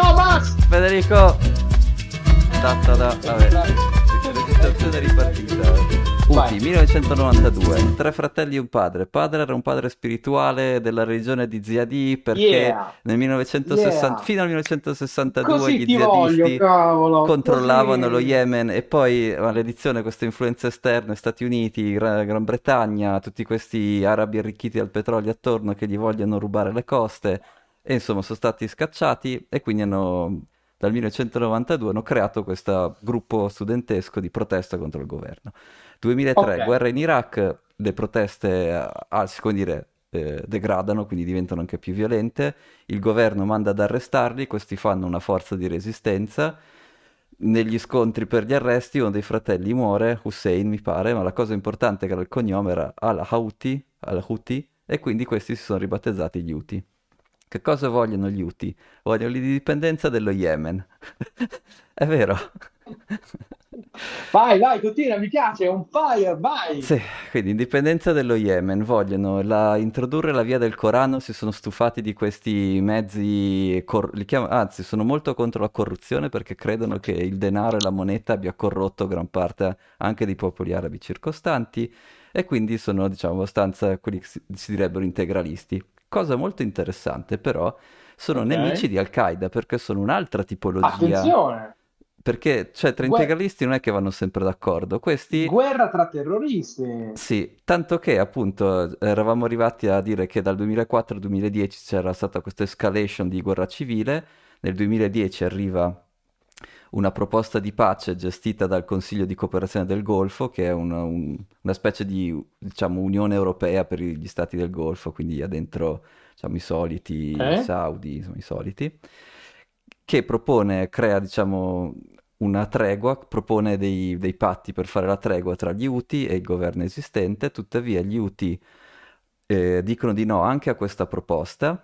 Thomas! Federico! Vabbè. Registrazione ripartita. Houthi, 1992. Tre fratelli e un padre. Il padre era un padre spirituale della religione di Ziyadi perché nel 1960, fino al 1962 così gli ziadisti controllavano lo Yemen e poi maledizione, queste influenze esterne, Stati Uniti, Gran Bretagna, tutti questi arabi arricchiti al petrolio attorno che gli vogliono rubare le coste e insomma sono stati scacciati e quindi hanno... Dal 1992 hanno creato questo gruppo studentesco di protesta contro il governo. 2003, guerra in Iraq, le proteste degradano, quindi diventano anche più violente, il governo manda ad arrestarli, questi fanno una forza di resistenza, negli scontri per gli arresti uno dei fratelli muore, Hussein mi pare, ma la cosa importante che era il cognome era al Houthi, e quindi questi si sono ribattezzati gli Houthi. Che cosa vogliono gli Houthi? Vogliono l'indipendenza dello Yemen. È vero. Vai, continua, mi piace, è un fire, vai! Sì, quindi indipendenza dello Yemen, vogliono introdurre la via del Corano, si sono stufati di questi mezzi, anzi sono molto contro la corruzione perché credono che il denaro e la moneta abbia corrotto gran parte anche dei popoli arabi circostanti e quindi sono, diciamo, abbastanza quelli che si direbbero integralisti. Cosa molto interessante però sono nemici di Al-Qaeda perché sono un'altra tipologia. Attenzione! Perché cioè tra integralisti non è che vanno sempre d'accordo, questi... Guerra tra terroristi! Sì, tanto che appunto eravamo arrivati a dire che dal 2004 al 2010 c'era stata questa escalation di guerra civile, nel 2010 arriva una proposta di pace gestita dal Consiglio di Cooperazione del Golfo, che è una specie di, diciamo, Unione Europea per gli stati del Golfo, quindi ha dentro, diciamo, i soliti saudi, insomma, i soliti, che propone, crea, diciamo, una tregua, propone dei patti per fare la tregua tra gli Houthi e il governo esistente, tuttavia gli Houthi dicono di no anche a questa proposta,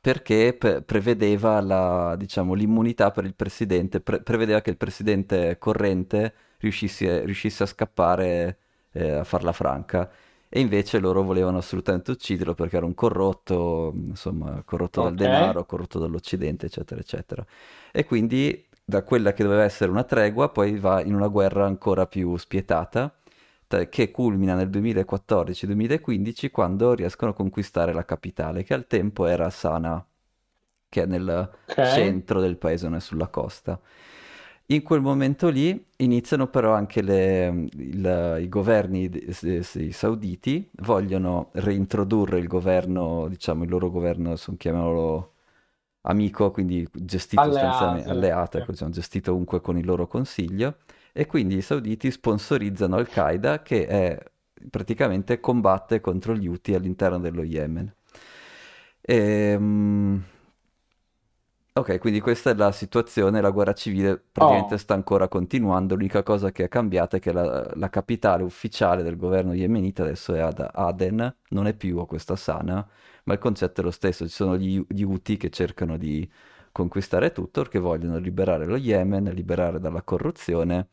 perché prevedeva diciamo, l'immunità per il presidente, prevedeva che il presidente corrente riuscisse a scappare, a farla franca, e invece loro volevano assolutamente ucciderlo perché era un corrotto, insomma, corrotto dal denaro, corrotto dall'Occidente, eccetera, eccetera. E quindi da quella che doveva essere una tregua poi va in una guerra ancora più spietata, che culmina nel 2014-2015 quando riescono a conquistare la capitale, che al tempo era Sana'a, che è nel centro del paese, non è sulla costa. In quel momento lì iniziano però anche i governi sauditi, vogliono reintrodurre il governo, diciamo il loro governo, chiamiamolo amico, quindi gestito alleato, diciamo, gestito comunque con il loro consiglio. E quindi i sauditi sponsorizzano Al-Qaeda che praticamente combatte contro gli Houthi all'interno dello Yemen. Ok, quindi questa è la situazione, la guerra civile praticamente sta ancora continuando, l'unica cosa che è cambiata è che la capitale ufficiale del governo yemenita adesso è ad Aden, non è più a questa Sana'a, ma il concetto è lo stesso, ci sono gli Houthi che cercano di conquistare tutto, perché vogliono liberare lo Yemen, liberare dalla corruzione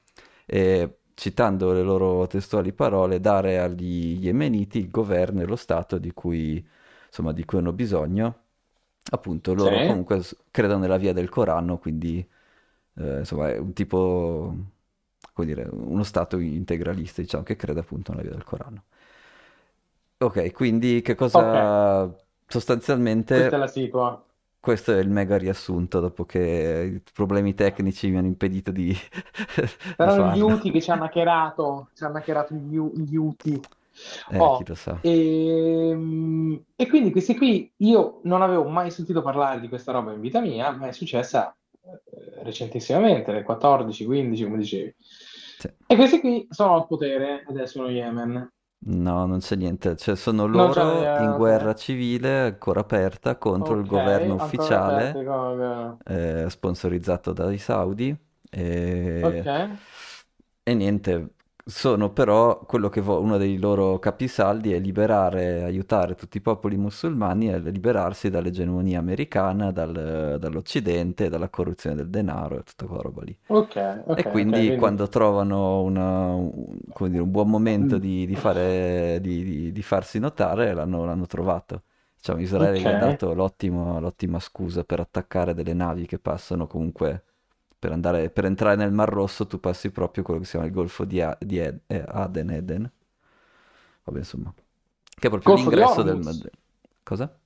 e, citando le loro testuali parole, dare agli yemeniti il governo e lo stato di cui hanno bisogno. Appunto loro comunque credono nella via del Corano, quindi insomma è un tipo, come dire, uno stato integralista, diciamo, che crede appunto nella via del Corano. Ok, quindi che cosa sostanzialmente... Questa è la sigla. Questo è il mega riassunto, dopo che i problemi tecnici mi hanno impedito di... Però gli Houthi che ci hanno hackerato gli Houthi. Chi lo sa. E quindi questi qui, io non avevo mai sentito parlare di questa roba in vita mia, ma è successa recentissimamente, nel 14, 15, come dicevi. Sì. E questi qui sono al potere adesso in Yemen. No, non c'è niente, cioè sono loro in guerra civile ancora aperta contro il governo ufficiale sponsorizzato dai saudi e niente, sono però quello che uno dei loro capisaldi è aiutare tutti i popoli musulmani a liberarsi dall'egemonia americana, dall'Occidente, dalla corruzione del denaro e tutta quella roba lì. E quindi quando trovano un buon momento di farsi notare l'hanno trovato. Diciamo, Israele gli ha dato l'ottima scusa per attaccare delle navi che passano comunque per entrare nel Mar Rosso. Tu passi proprio quello che si chiama il Golfo di Aden. Vabbè, insomma, che è proprio Golfo l'ingresso del... Cosa?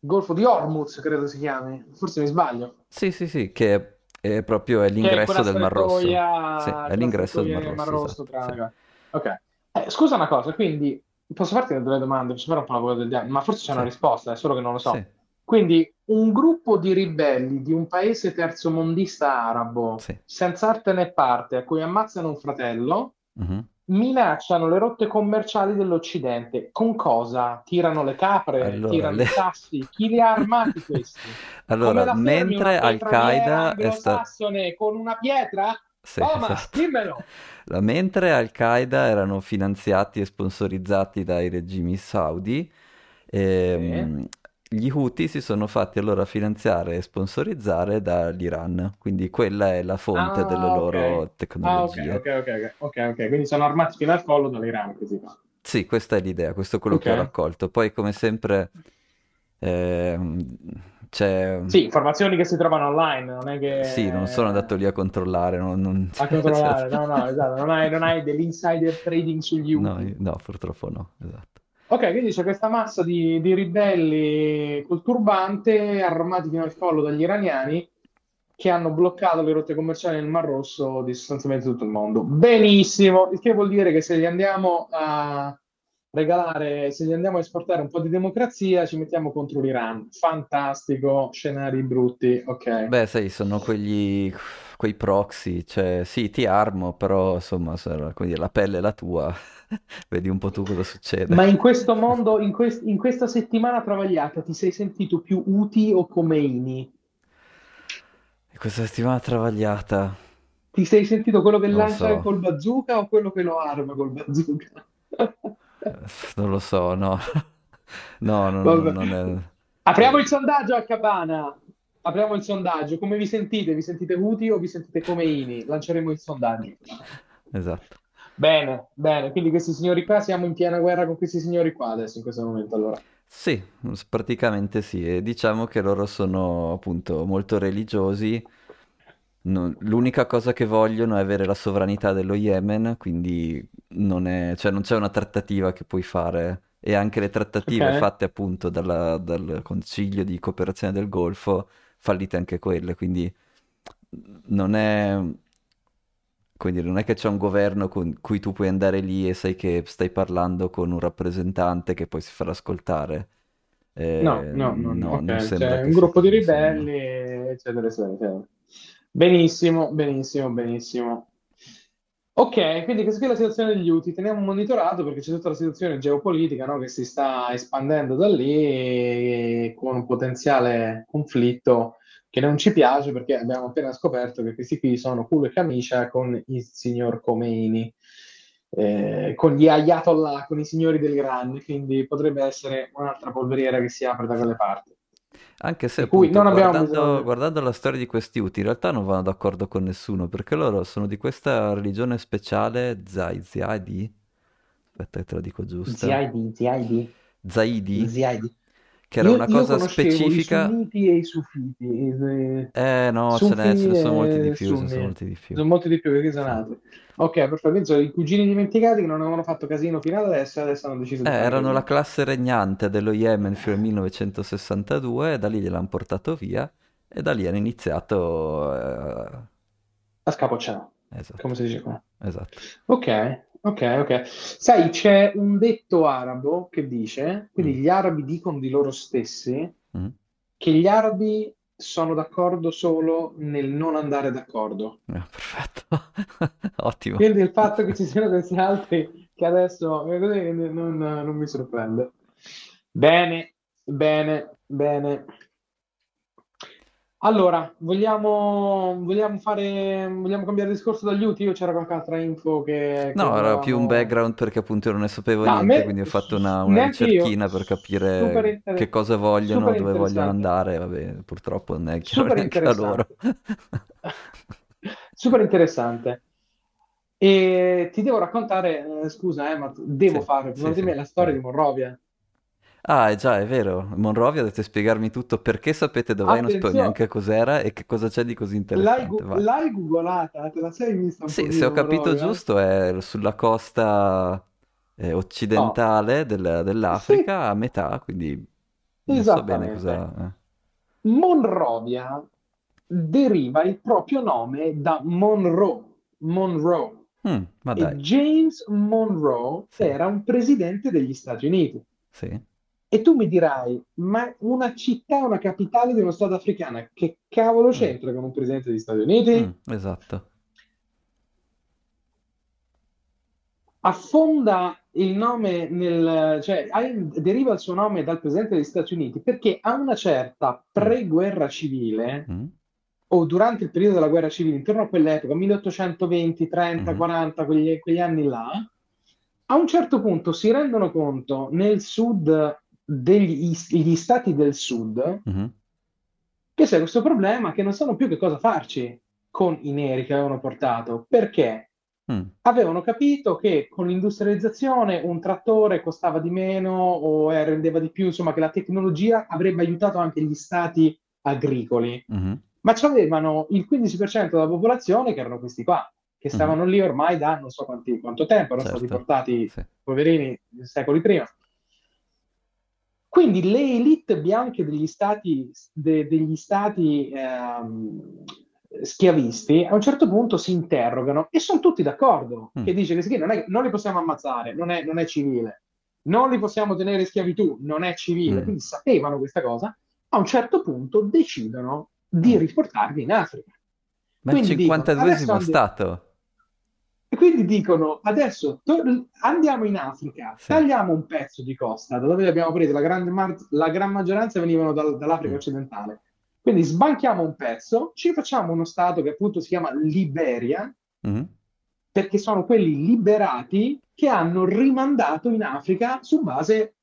Golfo di Hormuz, credo si chiami, forse mi sbaglio. Sì, che è proprio l'ingresso del Mar Rosso. Sì, è l'ingresso del Mar Rosso. Esatto, tra... sì. Ok. Scusa una cosa, quindi posso farti delle domande? Mi sembra un po' una cosa del diavolo, ma forse c'è una risposta, è solo che non lo so. Sì. Quindi un gruppo di ribelli di un paese terzomondista arabo, senza arte né parte, a cui ammazzano un fratello, minacciano le rotte commerciali dell'Occidente. Con cosa? Tirano le capre, tirano i sassi? Chi li ha armati questi? Allora, mentre Al-Qaeda è anglosassone con una pietra? Sì, esatto. Dimmelo! Mentre Al-Qaeda erano finanziati e sponsorizzati dai regimi saudi, gli Houthi si sono fatti allora finanziare e sponsorizzare dall'Iran, quindi quella è la fonte delle loro tecnologie. Ok, quindi sono armati fino al collo dall'Iran, così. Sì, questa è l'idea, questo è quello che ho raccolto. Poi, come sempre, c'è... Sì, informazioni che si trovano online, non è che... Sì, non sono andato lì a controllare. Esatto, non hai dell'insider trading sugli Houthi. No, purtroppo no, esatto. Ok, quindi c'è questa massa di ribelli col turbante armati fino al collo dagli iraniani che hanno bloccato le rotte commerciali nel Mar Rosso di sostanzialmente tutto il mondo. Benissimo, il che vuol dire che se gli andiamo a regalare, se gli andiamo a esportare un po' di democrazia, ci mettiamo contro l'Iran. Fantastico, scenari brutti, ok. Beh, sai, sono quei proxy, cioè sì, ti armo, però insomma, quindi la pelle è la tua, vedi un po' tu cosa succede. Ma in questo mondo, in questa settimana travagliata, ti sei sentito più Houthi o Khomeini? In questa settimana travagliata... Ti sei sentito quello che lancia col bazooka o quello che lo arma col bazooka? Non lo so, no. Non è... Apriamo il sondaggio a Cabana. Apriamo il sondaggio. Come vi sentite? Vi sentite Houthi o vi sentite Khomeini? Lanceremo il sondaggio. Esatto. Bene. Quindi questi signori qua, siamo in piena guerra con questi signori qua adesso, in questo momento, allora. Sì, praticamente sì. E diciamo che loro sono appunto molto religiosi. L'unica cosa che vogliono è avere la sovranità dello Yemen, quindi non c'è una trattativa che puoi fare, e anche le trattative fatte appunto dal Consiglio di Cooperazione del Golfo, fallite anche quelle, quindi non è che c'è un governo con cui tu puoi andare lì e sai che stai parlando con un rappresentante che poi si farà ascoltare. Non sembra c'è un gruppo di ribelli, eccetera. Benissimo. Ok, quindi questa è la situazione degli Houthi. Teniamo monitorato perché c'è tutta la situazione geopolitica, no? Che si sta espandendo da lì con un potenziale conflitto che non ci piace, perché abbiamo appena scoperto che questi qui sono culo e camicia con il signor Khomeini, con gli Ayatollah, con i signori dell'Iran, quindi potrebbe essere un'altra polveriera che si apre da quelle parti. Anche se appunto, guardando la storia di questi Houthi, in realtà non vanno d'accordo con nessuno, perché loro sono di questa religione speciale Ziyadi. Aspetta che te la dico giusta. Zaydi. Che era una cosa specifica. Io conoscevo i sunniti e i sufiti. Ce ne sono molti di più. Sono molti di più perché sono altri. Ok, perfetto. I cugini dimenticati che non avevano fatto casino fino adesso hanno deciso di fare. Erano la classe regnante dello Yemen fino al 1962, e da lì gliel'hanno portato via, e da lì hanno iniziato a scapocciare. Esatto. Come si dice qua. Esatto. Ok. Sai, c'è un detto arabo che dice, quindi gli arabi dicono di loro stessi, che gli arabi sono d'accordo solo nel non andare d'accordo. Perfetto, ottimo. Quindi il fatto che ci siano questi altri che adesso non mi sorprende. Bene. Allora, vogliamo cambiare discorso dagli Houthi? O c'era qualche altra info che... No, era più un background perché appunto io non ne sapevo niente, quindi ho fatto una ricerchina per capire che cosa vogliono, dove vogliono andare. Vabbè, purtroppo non è chiaro neanche a loro. Super interessante. E ti devo raccontare, scusa, ma devo fare prima di me la storia di Monrovia. Ah, è già, è vero. Monrovia dovete spiegarmi tutto, perché sapete dov'è, non sapevo neanche cos'era e che cosa c'è di così interessante. L'hai googolata? Te la sei vista un po'? Sì, se ho capito Monrovia, giusto, è sulla costa occidentale dell'Africa, sì, a metà, quindi non so bene cosa. Monrovia deriva il proprio nome da Monroe. Ma dai. E James Monroe era un presidente degli Stati Uniti. Sì. E tu mi dirai, ma una città, una capitale di uno stato africano, che cavolo c'entra con un presidente degli Stati Uniti? Esatto. Affonda il nome deriva il suo nome dal presidente degli Stati Uniti perché a una certa pre-guerra civile o durante il periodo della guerra civile, intorno a quell'epoca, 1820, 30, 40, quegli anni là, a un certo punto si rendono conto nel sud gli stati del sud che c'è questo problema, che non sanno più che cosa farci con i neri che avevano portato, perché avevano capito che con l'industrializzazione un trattore costava di meno o rendeva di più, insomma che la tecnologia avrebbe aiutato anche gli stati agricoli. Ma c'avevano il 15% della popolazione che erano questi qua, che stavano lì ormai da non so quanto tempo, erano stati portati, poverini, secoli prima. Quindi le élite bianche degli stati schiavisti a un certo punto si interrogano e sono tutti d'accordo, che dice che non li possiamo ammazzare, non è civile, non li possiamo tenere in schiavitù, non è civile, quindi sapevano questa cosa, a un certo punto decidono di riportarli in Africa. Ma quindi il 52esimo stato. E quindi dicono, adesso andiamo in Africa, tagliamo un pezzo di costa, da dove abbiamo preso la gran maggioranza venivano dall'Africa occidentale. Quindi sbanchiamo un pezzo, ci facciamo uno stato che appunto si chiama Liberia, perché sono quelli liberati che hanno rimandato in Africa su base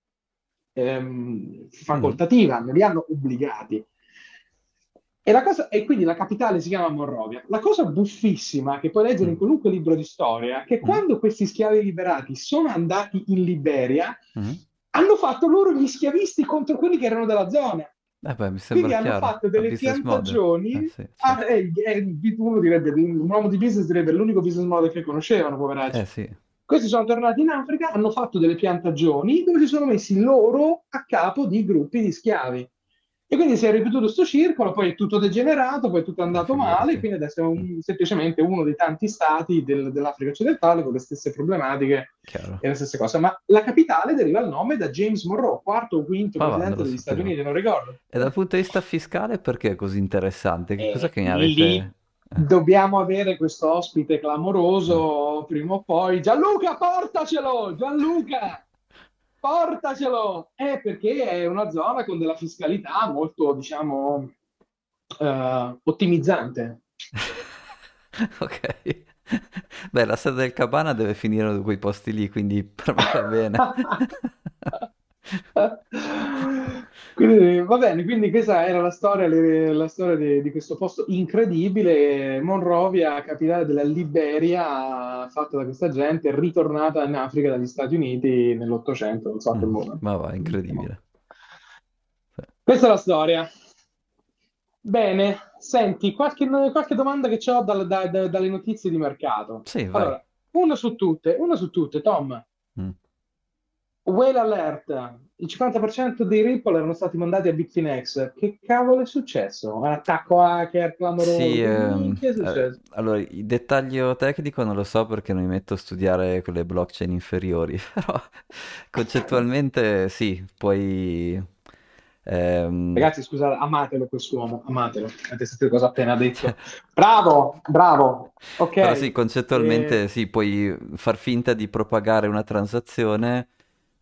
facoltativa, non li hanno obbligati. E quindi la capitale si chiama Monrovia. La cosa buffissima che puoi leggere in qualunque libro di storia è che quando questi schiavi liberati sono andati in Liberia, hanno fatto loro gli schiavisti contro quelli che erano della zona. Mi sembra quindi chiaro. Hanno fatto delle piantagioni. Uno direbbe, un uomo di business direbbe l'unico business model che conoscevano, poveracci. Questi sono tornati in Africa, hanno fatto delle piantagioni dove si sono messi loro a capo di gruppi di schiavi. E quindi si è ripetuto sto circolo, poi è tutto degenerato, poi è tutto andato male, quindi adesso è semplicemente uno dei tanti stati dell'Africa occidentale con le stesse problematiche e le stesse cose. Ma la capitale deriva il nome da James Monroe, quarto o quinto presidente degli Stati Uniti, non ricordo. E dal punto di vista fiscale perché è così interessante? Che cosa che ne avete... Dobbiamo avere questo ospite clamoroso prima o poi. Gianluca, portacelo! Gianluca! Portacelo! Perché è una zona con della fiscalità molto, diciamo, ottimizzante. Ok. Beh, la sede del Cabana deve finire da quei posti lì, quindi per me va bene. Quindi, va bene, quindi questa era la storia di questo posto incredibile, Monrovia, capitale della Liberia, fatta da questa gente, ritornata in Africa dagli Stati Uniti nell'800, non so che modo. Ma va, incredibile. Questa è la storia. Bene, senti, qualche domanda che ho dalle notizie di mercato. Sì, vai. Allora, una su tutte, Tom. Whale alert, il 50% dei Ripple erano stati mandati a Bitfinex. Che cavolo è successo? Un attacco hacker clamoroso? Sì, che è successo? Allora, il dettaglio tecnico non lo so perché non mi metto a studiare quelle blockchain inferiori, però concettualmente sì, poi... Ragazzi, scusate, amatelo quest'uomo, amatelo. Avete sentito cosa appena detto? Bravo. Ok. Però sì, concettualmente sì, puoi far finta di propagare una transazione.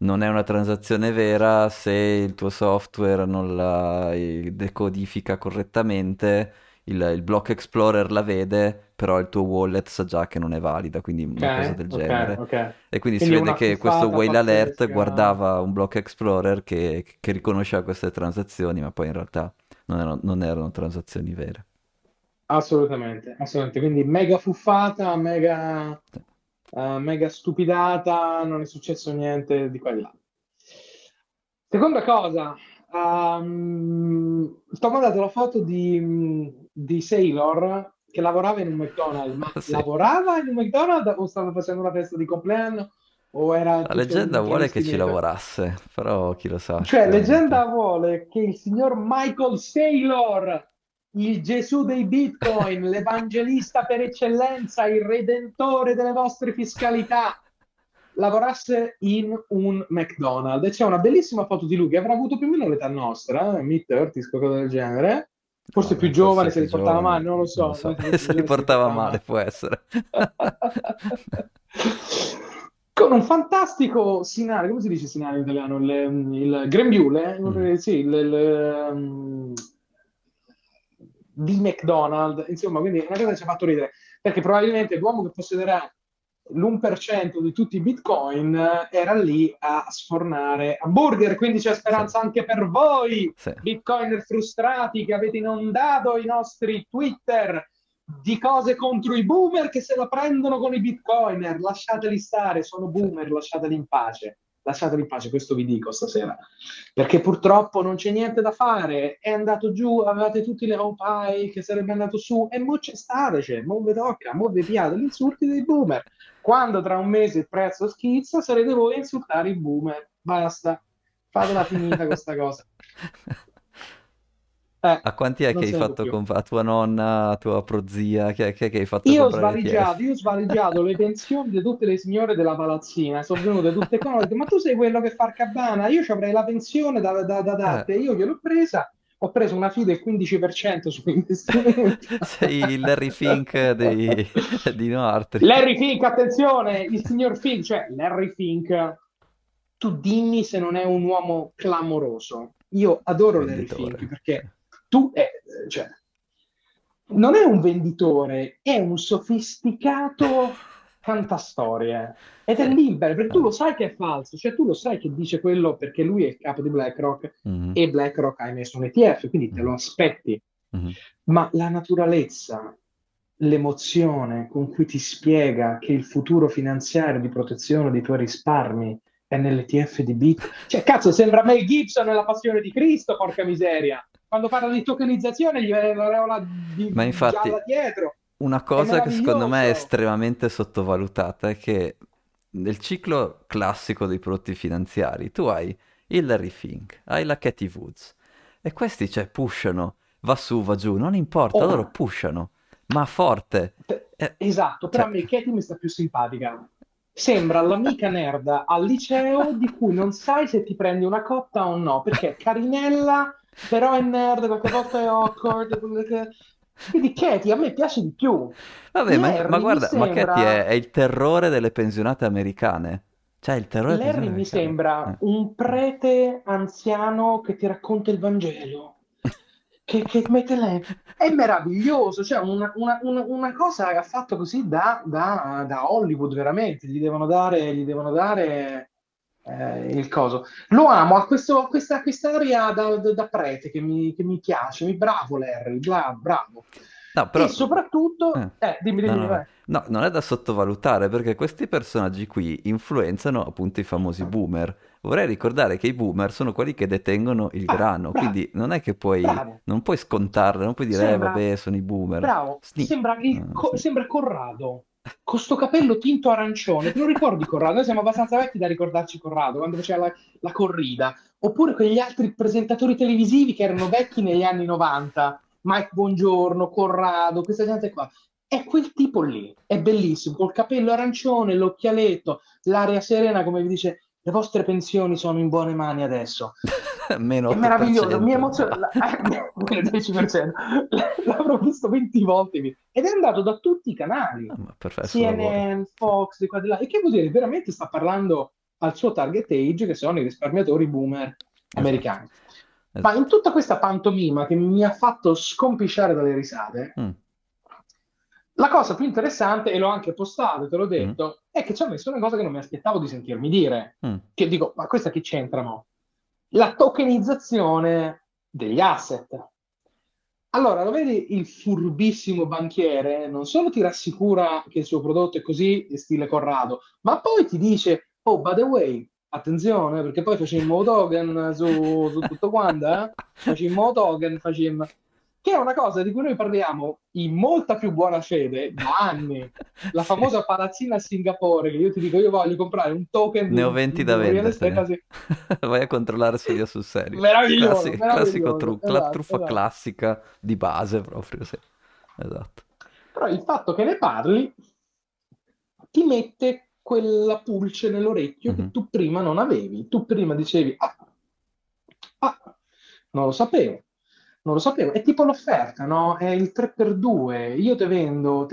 Non è una transazione vera se il tuo software non la decodifica correttamente, il Block Explorer la vede, però il tuo wallet sa già che non è valida, quindi una cosa del genere. E quindi si vede che questo whale alert guardava un Block Explorer che riconosceva queste transazioni, ma poi in realtà non erano transazioni vere. Assolutamente. Quindi mega fuffata, mega stupidata, non è successo niente di qua e di là. Seconda cosa, sto guardando la foto di Saylor che lavorava in un McDonald's, ma sì. Lavorava in un McDonald's o stava facendo una festa di compleanno? O era la leggenda vuole che ci lavorasse, però chi lo sa. Cioè, leggenda vuole che il signor Michael Saylor, il Gesù dei Bitcoin, l'evangelista per eccellenza, il redentore delle vostre fiscalità, lavorasse in un McDonald's. E c'è una bellissima foto di lui che avrà avuto più o meno l'età nostra, mid-30s, qualcosa del genere. Forse più giovane, se li portava male, non lo so. Non so. Se li portava male, può essere. Con un fantastico sinario, come si dice sinario in italiano? Il grembiule? Sì, di McDonald's, insomma, quindi una cosa che ci ha fatto ridere, perché probabilmente l'uomo che possederà l'1% di tutti i bitcoin era lì a sfornare hamburger, quindi c'è speranza, sì, anche per voi, sì, bitcoiner frustrati che avete inondato i nostri Twitter di cose contro i boomer che se la prendono con i bitcoiner. Lasciateli stare, sono boomer, lasciateli in pace. Lasciateli in pace, questo vi dico stasera, perché purtroppo non c'è niente da fare, è andato giù, avevate tutti le OPI che sarebbe andato su, e mo c'è statece, mo vi tocca, mo vi piate gli insulti dei boomer, quando tra un mese il prezzo schizza sarete voi a insultare i boomer, basta, fatela finita questa cosa. A quanti è che hai fatto a tua nonna, a tua prozia? Che hai fatto? Io ho svaligiato le pensioni di tutte le signore della palazzina, sono venute tutte con ho detto, ma tu sei quello che fa il cabana, io ci avrei la pensione da date, io gliel'ho presa, ho preso una fee del 15% sui investimenti. Sei il Larry Fink di Noartri. Larry Fink, attenzione, il signor Fink, cioè Larry Fink, tu dimmi se non è un uomo clamoroso. Io adoro Larry Fink perché tu cioè, non è un venditore, è un sofisticato fantastorie ed è libero, perché tu lo sai che è falso, cioè tu lo sai che dice quello perché lui è il capo di BlackRock, mm-hmm, e BlackRock ha emesso un ETF, quindi te lo aspetti, mm-hmm, ma la naturalezza, l'emozione con cui ti spiega che il futuro finanziario di protezione dei tuoi risparmi è nell'ETF di Bitcoin, cioè cazzo, sembra Mel Gibson nella Passione di Cristo, porca miseria. Quando parla di tokenizzazione gli viene l'aureola di ma infatti gialla dietro. Una cosa che secondo me è estremamente sottovalutata è che nel ciclo classico dei prodotti finanziari tu hai il Larry Fink, hai la Cathie Woods e questi cioè pushano, va su, va giù, non importa, loro pushano, ma forte. Esatto, però a me Cathie mi sta più simpatica. Sembra l'amica nerda al liceo di cui non sai se ti prendi una cotta o no, perché è carinella, però è nerd, qualche volta è awkward, quindi Cathie a me piace di più. Vabbè, Larry, ma guarda, sembra... ma Cathie è il terrore delle pensionate americane. Cioè, il terrore Larry americane. Mi sembra un prete anziano che ti racconta il Vangelo, che mette lei. È meraviglioso, cioè una cosa che ha fatto così da Hollywood, veramente, gli devono dare il coso. Lo amo, a questa area da prete che mi piace, bravo Larry, bravo. No, però... E soprattutto, dimmi. No, non è da sottovalutare, perché questi personaggi qui influenzano appunto i famosi boomer. Vorrei ricordare che i boomer sono quelli che detengono il grano, bravo, quindi non è che non puoi scontarle, non puoi dire sembra... vabbè, sono i boomer. Bravo, sembra Corrado, con sto capello tinto arancione, te lo ricordi Corrado? Noi siamo abbastanza vecchi da ricordarci Corrado, quando faceva la corrida, oppure quegli altri presentatori televisivi che erano vecchi negli anni 90, Mike Buongiorno, Corrado, questa gente qua. È quel tipo lì, è bellissimo, col capello arancione, l'occhialetto, l'aria serena, come vi dice, le vostre pensioni sono in buone mani adesso. Meno 8%. È meraviglioso, mi emoziona, 10%, l'avrò visto 20 volte, ed è andato da tutti i canali, CNN, Fox, di qua di là, e che vuol dire, veramente sta parlando al suo target age, che sono i risparmiatori boomer americani. Esatto. Ma in tutta questa pantomima che mi ha fatto scompisciare dalle risate... La cosa più interessante, e l'ho anche postato, te l'ho detto, è che ci ha messo una cosa che non mi aspettavo di sentirmi dire. Che dico, ma questa che c'entra, no? La tokenizzazione degli asset. Allora, lo vedi il furbissimo banchiere? Non solo ti rassicura che il suo prodotto è così, stile Corrado, ma poi ti dice, oh, by the way, Attenzione, perché poi facemmo token su tutto quanto, eh? Facemmo token, facemmo... Che è una cosa di cui noi parliamo in molta più buona fede da anni. La famosa palazzina a Singapore, che io ti dico, io voglio comprare un token... Ne ho 20 da vendere. Vai a controllare se io sul serio. Meraviglioso, classico trucco, esatto, la truffa esatto. Classica di base proprio, sì. Esatto. Però il fatto che ne parli ti mette... quella pulce nell'orecchio che tu prima non avevi. Tu prima dicevi non lo sapevo, è tipo l'offerta, no? È il 3x2, io te vendo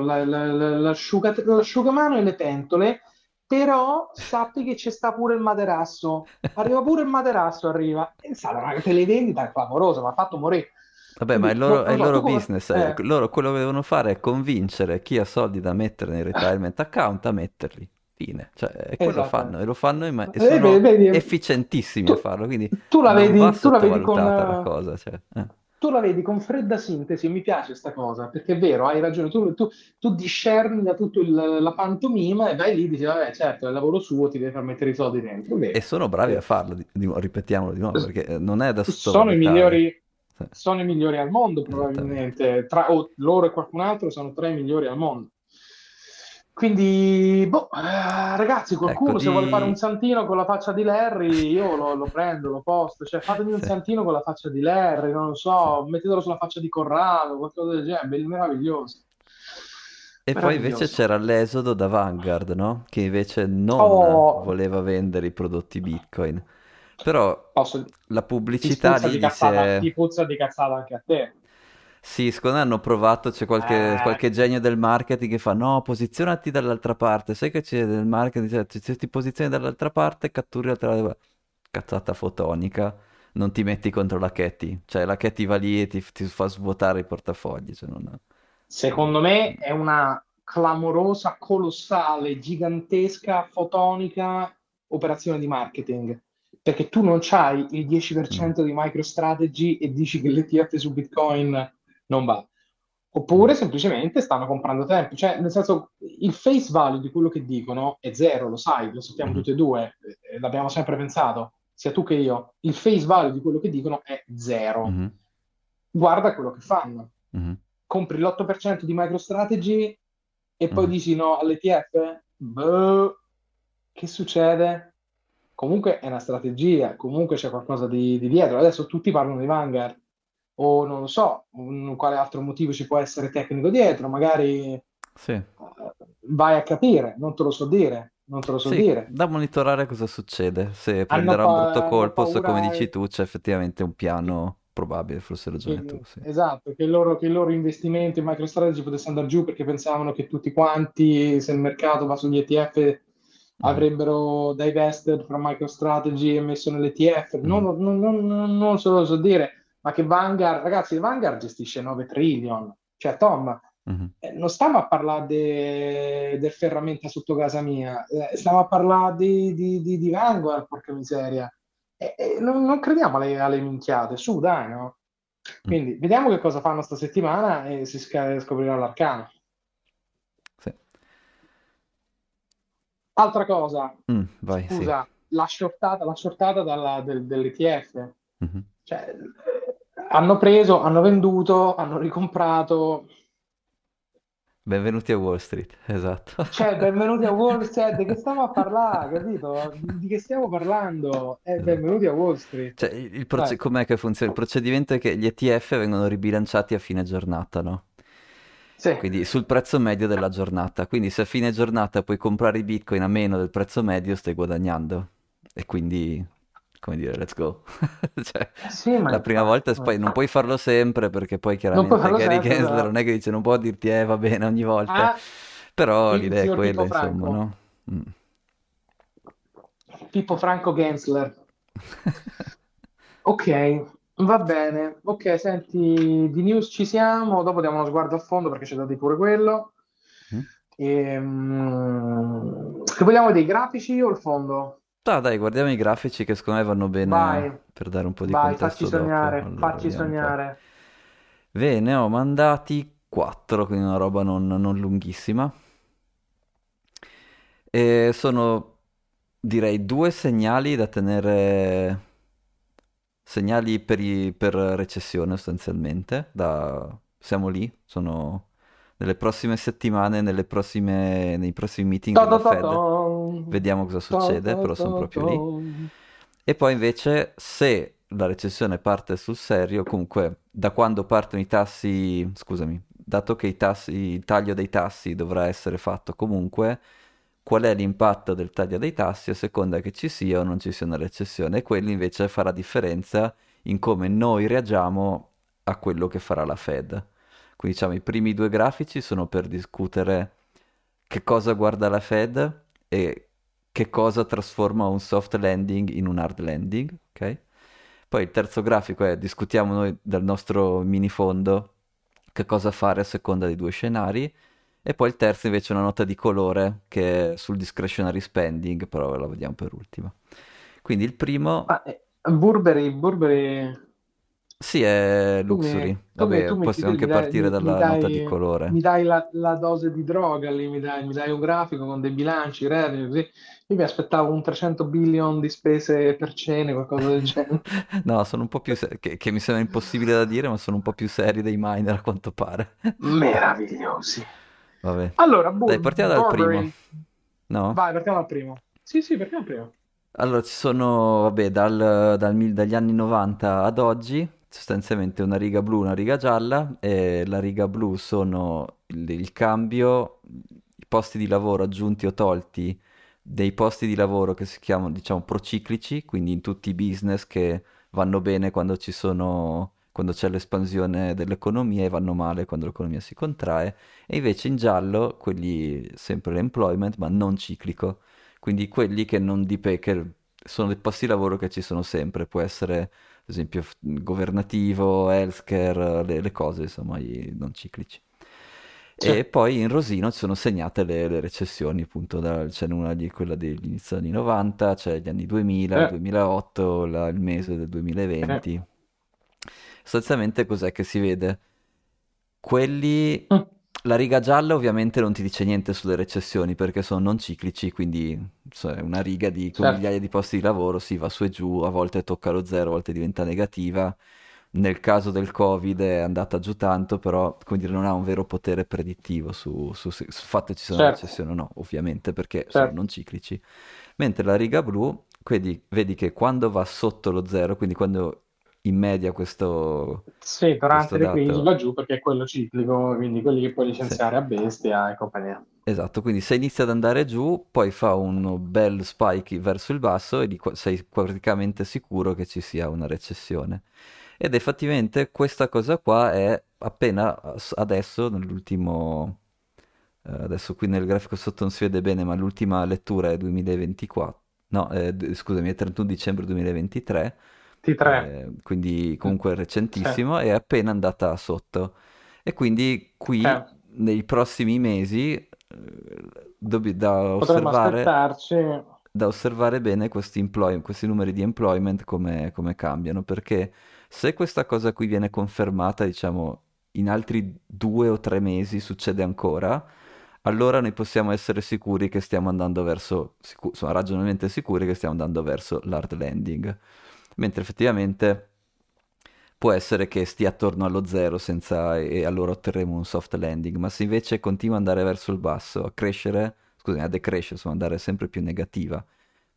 l'asciugamano e le pentole, però sappi che ci sta pure il materasso, arriva, e sarà te le vendita è clamorosa, mi ha fatto morire. Vabbè, ma è il loro business, loro quello che devono fare è convincere chi ha soldi da mettere nei retirement account a metterli, fine, cioè quello esatto. Fanno, e lo fanno e sono efficientissimi a farlo, quindi tu la vedi con la cosa. Tu la vedi con fredda sintesi, mi piace sta cosa, perché è vero, hai ragione, tu discerni da tutta la pantomima e vai lì e dici, vabbè, certo, è il lavoro suo, ti deve far mettere i soldi dentro. Beh, e sono bravi a farlo, ripetiamolo di nuovo, perché non è da sottovalutare. Sono i migliori al mondo probabilmente, tra o loro e qualcun altro sono tra i migliori al mondo, quindi ragazzi, qualcuno se vuole fare un santino con la faccia di Larry io lo prendo, lo posto, cioè fatemi un santino con la faccia di Larry, non lo so, mettetelo sulla faccia di Corrado, qualcosa del genere, meraviglioso. E poi invece c'era l'esodo da Vanguard, no? Che invece non voleva vendere i prodotti Bitcoin. Però la pubblicità lì dice... Ti puzza di cazzata anche a te. Sì, secondo me hanno provato, c'è qualche genio del marketing che fa no, posizionati dall'altra parte, sai che c'è del marketing, cioè, se ti posizioni dall'altra parte catturi l'altra... Cazzata fotonica, non ti metti contro la Cathie, cioè la Cathie va lì e ti fa svuotare i portafogli. Cioè non... Secondo me è una clamorosa, colossale, gigantesca, fotonica operazione di marketing. Perché tu non c'hai il 10% di MicroStrategy e dici che l'ETF su Bitcoin non va. Oppure semplicemente stanno comprando tempo. Cioè, nel senso, il face value di quello che dicono è zero, lo sai, lo sappiamo tutti e due, l'abbiamo sempre pensato, sia tu che io. Il face value di quello che dicono è zero. Guarda quello che fanno. Compri l'8% di MicroStrategy e poi dici no all'ETF? Boh, che succede? Comunque è una strategia, comunque c'è qualcosa di dietro. Adesso tutti parlano di Vanguard, o non lo so, quale altro motivo ci può essere tecnico dietro, magari sì. Vai a capire, non te lo so dire. Da monitorare cosa succede, se prenderà un brutto colpo, se come dici tu c'è effettivamente un piano probabile, forse ragione tu. Sì. Esatto, che il loro investimento in MicroStrategy potesse andare giù perché pensavano che tutti quanti, se il mercato va sugli ETF... avrebbero divested fra MicroStrategy e messo nell'ETF, non se lo so dire, ma che Vanguard, ragazzi, Vanguard gestisce 9 trillion, cioè Tom, non stiamo a parlare del ferramenta sotto casa mia, stiamo a parlare di Vanguard, porca miseria, non crediamo alle minchiate, su dai, no? Quindi vediamo che cosa fanno sta settimana e si scoprirà l'arcano. Altra cosa, vai, scusa, sì. la shortata dell'ETF, cioè, hanno preso, hanno venduto, hanno ricomprato. Benvenuti a Wall Street, esatto. Cioè, benvenuti a Wall Street, di che stiamo a parlare, capito? Di che stiamo parlando? Benvenuti a Wall Street. Cioè, com'è che funziona? Il procedimento è che gli ETF vengono ribilanciati a fine giornata, no? Sì. Quindi sul prezzo medio della giornata, quindi se a fine giornata puoi comprare i bitcoin a meno del prezzo medio stai guadagnando, e quindi come dire let's go. Cioè, sì, la prima volta poi non puoi farlo sempre, perché poi chiaramente Gary Gensler non è che dice, non può dirti va bene ogni volta, però l'idea è quella, insomma, no? Pippo Franco Gensler. Ok, va bene, ok, senti, di news ci siamo, dopo diamo uno sguardo a fondo perché c'è da dire pure quello. Che vogliamo dei grafici o il fondo? Ah, dai, guardiamo i grafici che secondo me vanno bene. Vai. Per dare un po' di contesto. Facci sognare. Ve ne ho mandati 4, quindi una roba non lunghissima. E sono direi due segnali da tenere, segnali per recessione sostanzialmente, siamo lì, sono nelle prossime settimane, nei prossimi meeting della Fed, vediamo cosa succede, però sono proprio lì. E poi invece se la recessione parte sul serio, comunque da quando partono i tassi, dato che il taglio dei tassi dovrà essere fatto comunque, qual è l'impatto del taglio dei tassi a seconda che ci sia o non ci sia una recessione, e quelli invece farà differenza in come noi reagiamo a quello che farà la Fed. Quindi diciamo i primi due grafici sono per discutere che cosa guarda la Fed e che cosa trasforma un soft landing in un hard landing, ok? Poi il terzo grafico è discutiamo noi dal nostro mini fondo che cosa fare a seconda dei due scenari, e poi il terzo invece è una nota di colore che è sul discretionary spending, però la vediamo per ultima. Quindi il primo... Burberry... Sì, è luxury. Vabbè, possiamo anche partire dalla nota di colore. Mi dai la dose di droga lì, mi dai un grafico con dei bilanci, revenue, così. Io mi aspettavo un 300 billion di spese per cene, qualcosa del genere. No, sono un po' più che mi sembra impossibile da dire, ma sono un po' più seri dei miner a quanto pare. Meravigliosi. Vabbè. Allora, dai, partiamo dal primo. No? Vai, partiamo dal primo. Sì, partiamo dal primo. Allora, ci sono, vabbè, dagli anni 90 ad oggi, sostanzialmente una riga blu, una riga gialla, e la riga blu sono il cambio, i posti di lavoro aggiunti o tolti, dei posti di lavoro che si chiamano, diciamo, prociclici, quindi in tutti i business che vanno bene quando c'è l'espansione dell'economia e vanno male quando l'economia si contrae, e invece in giallo quelli sempre l'employment ma non ciclico, quindi quelli che non che sono dei posti di lavoro che ci sono sempre, può essere ad esempio governativo, healthcare, le cose insomma non ciclici. Cioè. E poi in rosino ci sono segnate le recessioni, appunto c'è una di quella dell'inizio degli anni 90, c'è gli anni 2000, il 2008, il mese del 2020. Sostanzialmente cos'è che si vede? Quelli... La riga gialla ovviamente non ti dice niente sulle recessioni perché sono non ciclici, quindi cioè, una riga di migliaia di posti di lavoro si va su e giù, a volte tocca lo zero, a volte diventa negativa. Nel caso del Covid è andata giù tanto, però quindi non ha un vero potere predittivo sul fatto che ci sono recessioni o no, ovviamente perché sono non ciclici. Mentre la riga blu, quindi, vedi che quando va sotto lo zero, quindi quando... in media questo durante le crisi va giù perché è quello ciclico, quindi quelli che puoi licenziare a bestia e compagnia. Esatto, quindi se inizia ad andare giù poi fa un bel spike verso il basso e sei praticamente sicuro che ci sia una recessione, ed effettivamente questa cosa qua è appena adesso nell'ultimo, adesso qui nel grafico sotto non si vede bene, ma l'ultima lettura è 31 dicembre 2023. Quindi comunque recentissimo, è appena andata sotto, e quindi qui nei prossimi mesi da osservare bene questi numeri di employment come cambiano, perché se questa cosa qui viene confermata, diciamo in altri 2 o 3 mesi succede ancora, allora noi possiamo essere sicuri che stiamo andando verso ragionevolmente sicuri che stiamo andando verso l'hard landing. Mentre effettivamente può essere che stia attorno allo zero e allora otterremo un soft landing, ma se invece continua ad andare verso il basso, a decrescere, insomma andare sempre più negativa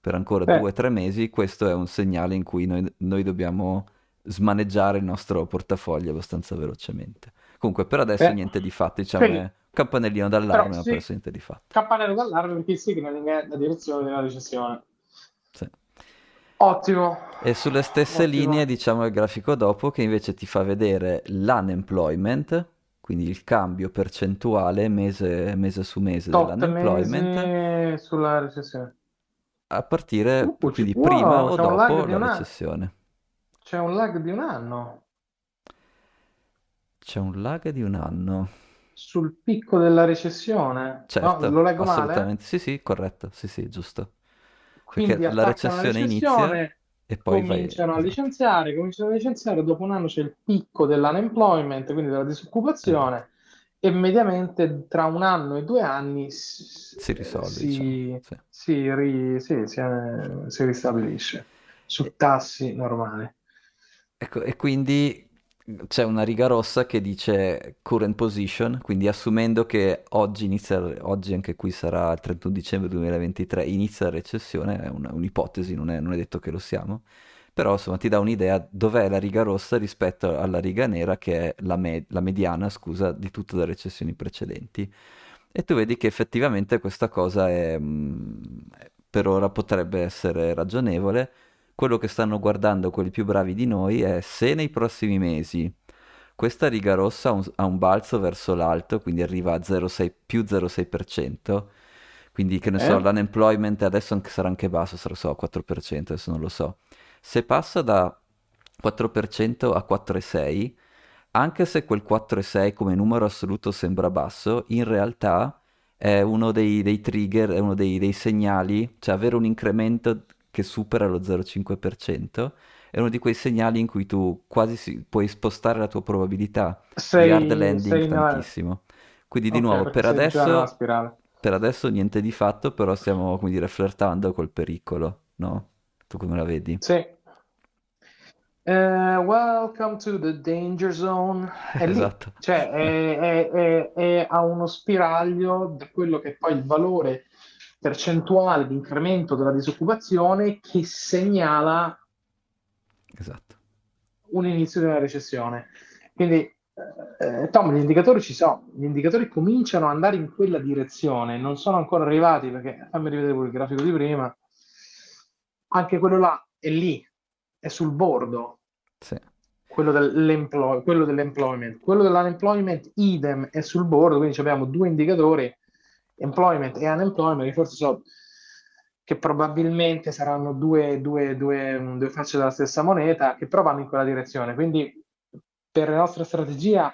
per ancora 2 o 3 mesi, questo è un segnale in cui noi dobbiamo smaneggiare il nostro portafoglio abbastanza velocemente. Comunque per adesso niente di fatto, diciamo è campanellino d'allarme, ma per niente di fatto. Campanello d'allarme perché il signaling è la direzione della recessione. Sì. Ottimo. E sulle stesse linee, diciamo, il grafico dopo, che invece ti fa vedere l'unemployment, quindi il cambio percentuale mese su mese dell'unemployment sulla recessione, a partire quindi prima o dopo la recessione. C'è un lag di un anno. Sul picco della recessione. Certo, no, lo leggo assolutamente male? Sì, corretto. Sì, giusto. Perché la recessione inizia e poi cominciano a licenziare, dopo un anno c'è il picco dell'unemployment, quindi della disoccupazione, e mediamente tra un anno e 2 anni si risolve, si ristabilisce su tassi normali. Ecco, e quindi c'è una riga rossa che dice current position, quindi assumendo che oggi anche qui sarà il 31 dicembre 2023, inizia la recessione, è un'ipotesi, non è detto che lo siamo, però insomma ti dà un'idea dov'è la riga rossa rispetto alla riga nera che è la mediana, scusa, di tutte le recessioni precedenti. E tu vedi che effettivamente questa cosa è, per ora potrebbe essere ragionevole. Quello che stanno guardando quelli più bravi di noi è se nei prossimi mesi questa riga rossa ha un balzo verso l'alto, quindi arriva a +0,6%, quindi che ne so, l'unemployment adesso sarà anche basso, sarà 4%, adesso non lo so. Se passa da 4% a 4,6%, anche se quel 4,6 come numero assoluto sembra basso, in realtà è uno dei trigger, è uno dei segnali, cioè avere un incremento che supera lo 0,5% è uno di quei segnali in cui tu quasi puoi spostare la tua probabilità di hard landing tantissimo. Quindi di nuovo, per adesso niente di fatto, però stiamo, come dire, flirtando col pericolo, no? Tu come la vedi? Sì. Welcome to the danger zone. È esatto. Lì, cioè è a uno spiraglio di quello che è poi il valore percentuale di incremento della disoccupazione che segnala un inizio della recessione. Quindi Tom, gli indicatori ci sono, gli indicatori cominciano ad andare in quella direzione, non sono ancora arrivati perché, fammi rivedere pure il grafico di prima, anche quello là è lì, è sul bordo, sì. Quello dell'employment, quello dell'unemployment idem è sul bordo, quindi abbiamo 2 indicatori, employment e unemployment, forse so che probabilmente saranno due facce della stessa moneta, che però vanno in quella direzione. Quindi per la nostra strategia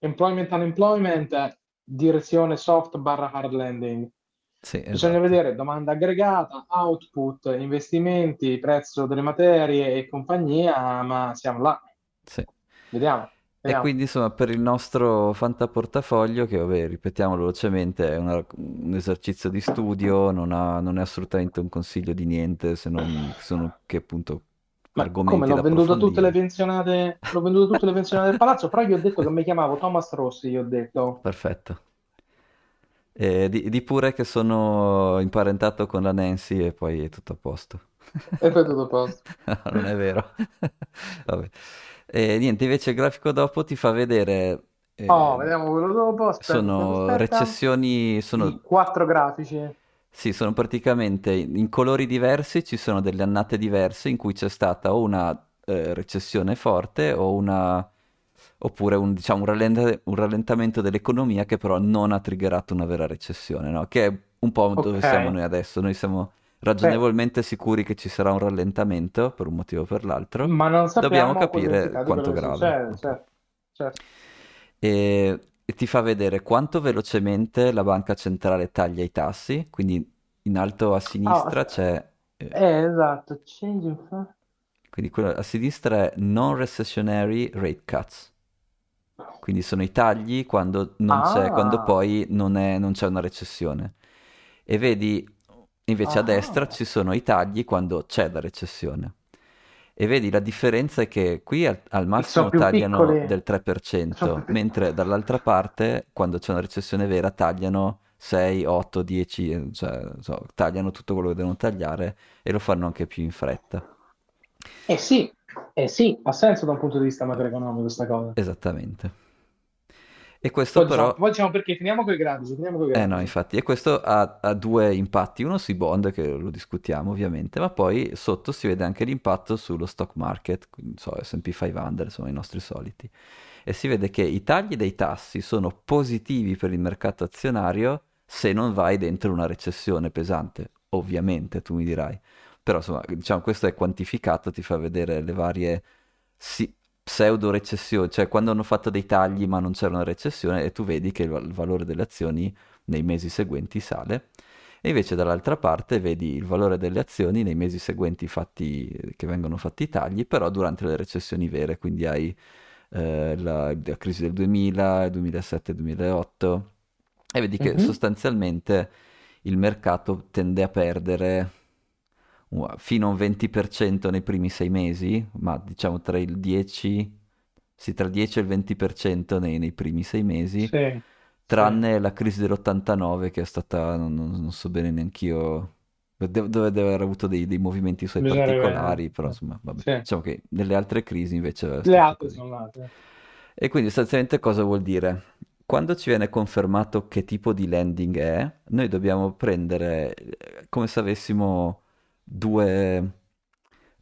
employment unemployment direzione soft / hard landing, sì, esatto. Bisogna vedere domanda aggregata, output, investimenti, prezzo delle materie e compagnia, ma siamo là, sì. Vediamo. E quindi insomma per il nostro Fanta-portafoglio, che vabbè ripetiamo velocemente, è un esercizio di studio, non è assolutamente un consiglio di niente, se non sono che appunto argomenti da approfondire. L'ho venduto tutte le pensionate del palazzo, però gli ho detto che mi chiamavo Thomas Rossi, gli ho detto. Perfetto. Di pure che sono imparentato con la Nancy e poi è tutto a posto. E poi è tutto a posto. No, non è vero. Vabbè. Niente, invece il grafico dopo ti fa vedere. Vediamo quello dopo. Sono recessioni. Sono i 4 grafici. Sì, sono praticamente in colori diversi. Ci sono delle annate diverse in cui c'è stata o una recessione forte o oppure un rallentamento dell'economia che però non ha triggerato una vera recessione, no? Che è un po' dove siamo noi adesso. Noi siamo ragionevolmente sicuri che ci sarà un rallentamento per un motivo o per l'altro, ma non sappiamo, dobbiamo capire quanto grave succede, certo. E ti fa vedere quanto velocemente la banca centrale taglia i tassi, quindi in alto a sinistra c'è esatto, quindi quello a sinistra è non recessionary rate cuts, quindi sono i tagli quando non c'è, quando poi non c'è una recessione, e vedi invece a destra ci sono i tagli quando c'è la recessione. E vedi, la differenza è che qui al massimo tagliano del 3%, mentre dall'altra parte, quando c'è una recessione vera, tagliano 6, 8, 10, tagliano tutto quello che devono tagliare e lo fanno anche più in fretta. Eh sì, ha senso da un punto di vista macroeconomico questa cosa. Esattamente. E questo poi diciamo perché finiamo coi grafici. No, infatti, e questo ha 2 impatti, uno sui bond, che lo discutiamo ovviamente, ma poi sotto si vede anche l'impatto sullo stock market, S&P 500, insomma i nostri soliti, e si vede che i tagli dei tassi sono positivi per il mercato azionario se non vai dentro una recessione pesante, ovviamente tu mi dirai, però insomma diciamo questo è quantificato, ti fa vedere le varie pseudo recessione, cioè quando hanno fatto dei tagli ma non c'era una recessione, e tu vedi che il valore delle azioni nei mesi seguenti sale, e invece dall'altra parte vedi il valore delle azioni nei mesi seguenti che vengono fatti i tagli, però durante le recessioni vere, quindi hai la crisi del 2000, 2007, 2008, e vedi che sostanzialmente il mercato tende a perdere fino a un 20% nei primi 6 mesi, ma diciamo tra il 10 e il 20% nei primi 6 mesi, sì, tranne la crisi dell'89 che è stata, non so bene neanch'io, dove deve aver avuto dei movimenti suoi particolari, però insomma, vabbè. Sì, diciamo che nelle altre crisi invece le altre così sono altre. E quindi sostanzialmente cosa vuol dire? Quando ci viene confermato che tipo di lending è, noi dobbiamo prendere come se avessimo due